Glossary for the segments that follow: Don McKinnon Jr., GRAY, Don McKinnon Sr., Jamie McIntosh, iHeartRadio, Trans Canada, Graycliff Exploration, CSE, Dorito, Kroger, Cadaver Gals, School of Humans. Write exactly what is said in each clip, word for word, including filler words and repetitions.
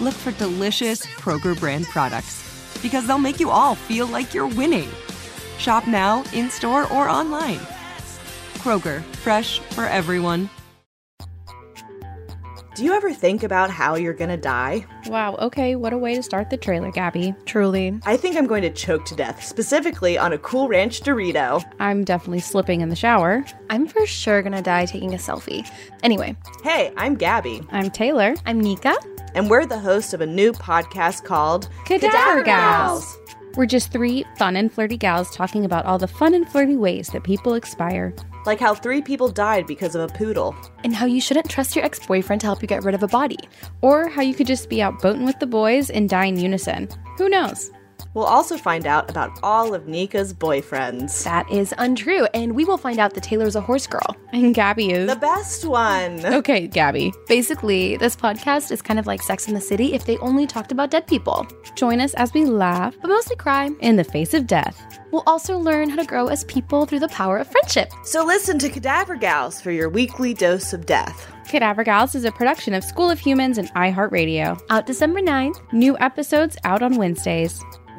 look for delicious Kroger brand products, because they'll make you all feel like you're winning. Shop now, in-store, or online. Kroger, fresh for everyone. Do you ever think about how you're gonna die? Wow, okay, what a way to start the trailer, Gabby. Truly. I think I'm going to choke to death, specifically on a Cool Ranch Dorito. I'm definitely slipping in the shower. I'm for sure gonna die taking a selfie. Anyway. Hey, I'm Gabby. I'm Taylor. I'm Nika. And we're the hosts of a new podcast called Cadaver Gals. We're just three fun and flirty gals talking about all the fun and flirty ways that people expire. Like how three people died because of a poodle. And how you shouldn't trust your ex-boyfriend to help you get rid of a body. Or how you could just be out boating with the boys and die in unison. Who knows? We'll also find out about all of Nika's boyfriends. That is untrue, and we will find out that Taylor's a horse girl. And Gabby is... the best one! Okay, Gabby. Basically, this podcast is kind of like Sex and the City if they only talked about dead people. Join us as we laugh, but mostly cry, in the face of death. We'll also learn how to grow as people through the power of friendship. So listen to Cadaver Gals for your weekly dose of death. Cadaver Gals is a production of School of Humans and iHeartRadio. Out December ninth. New episodes out on Wednesdays.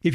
If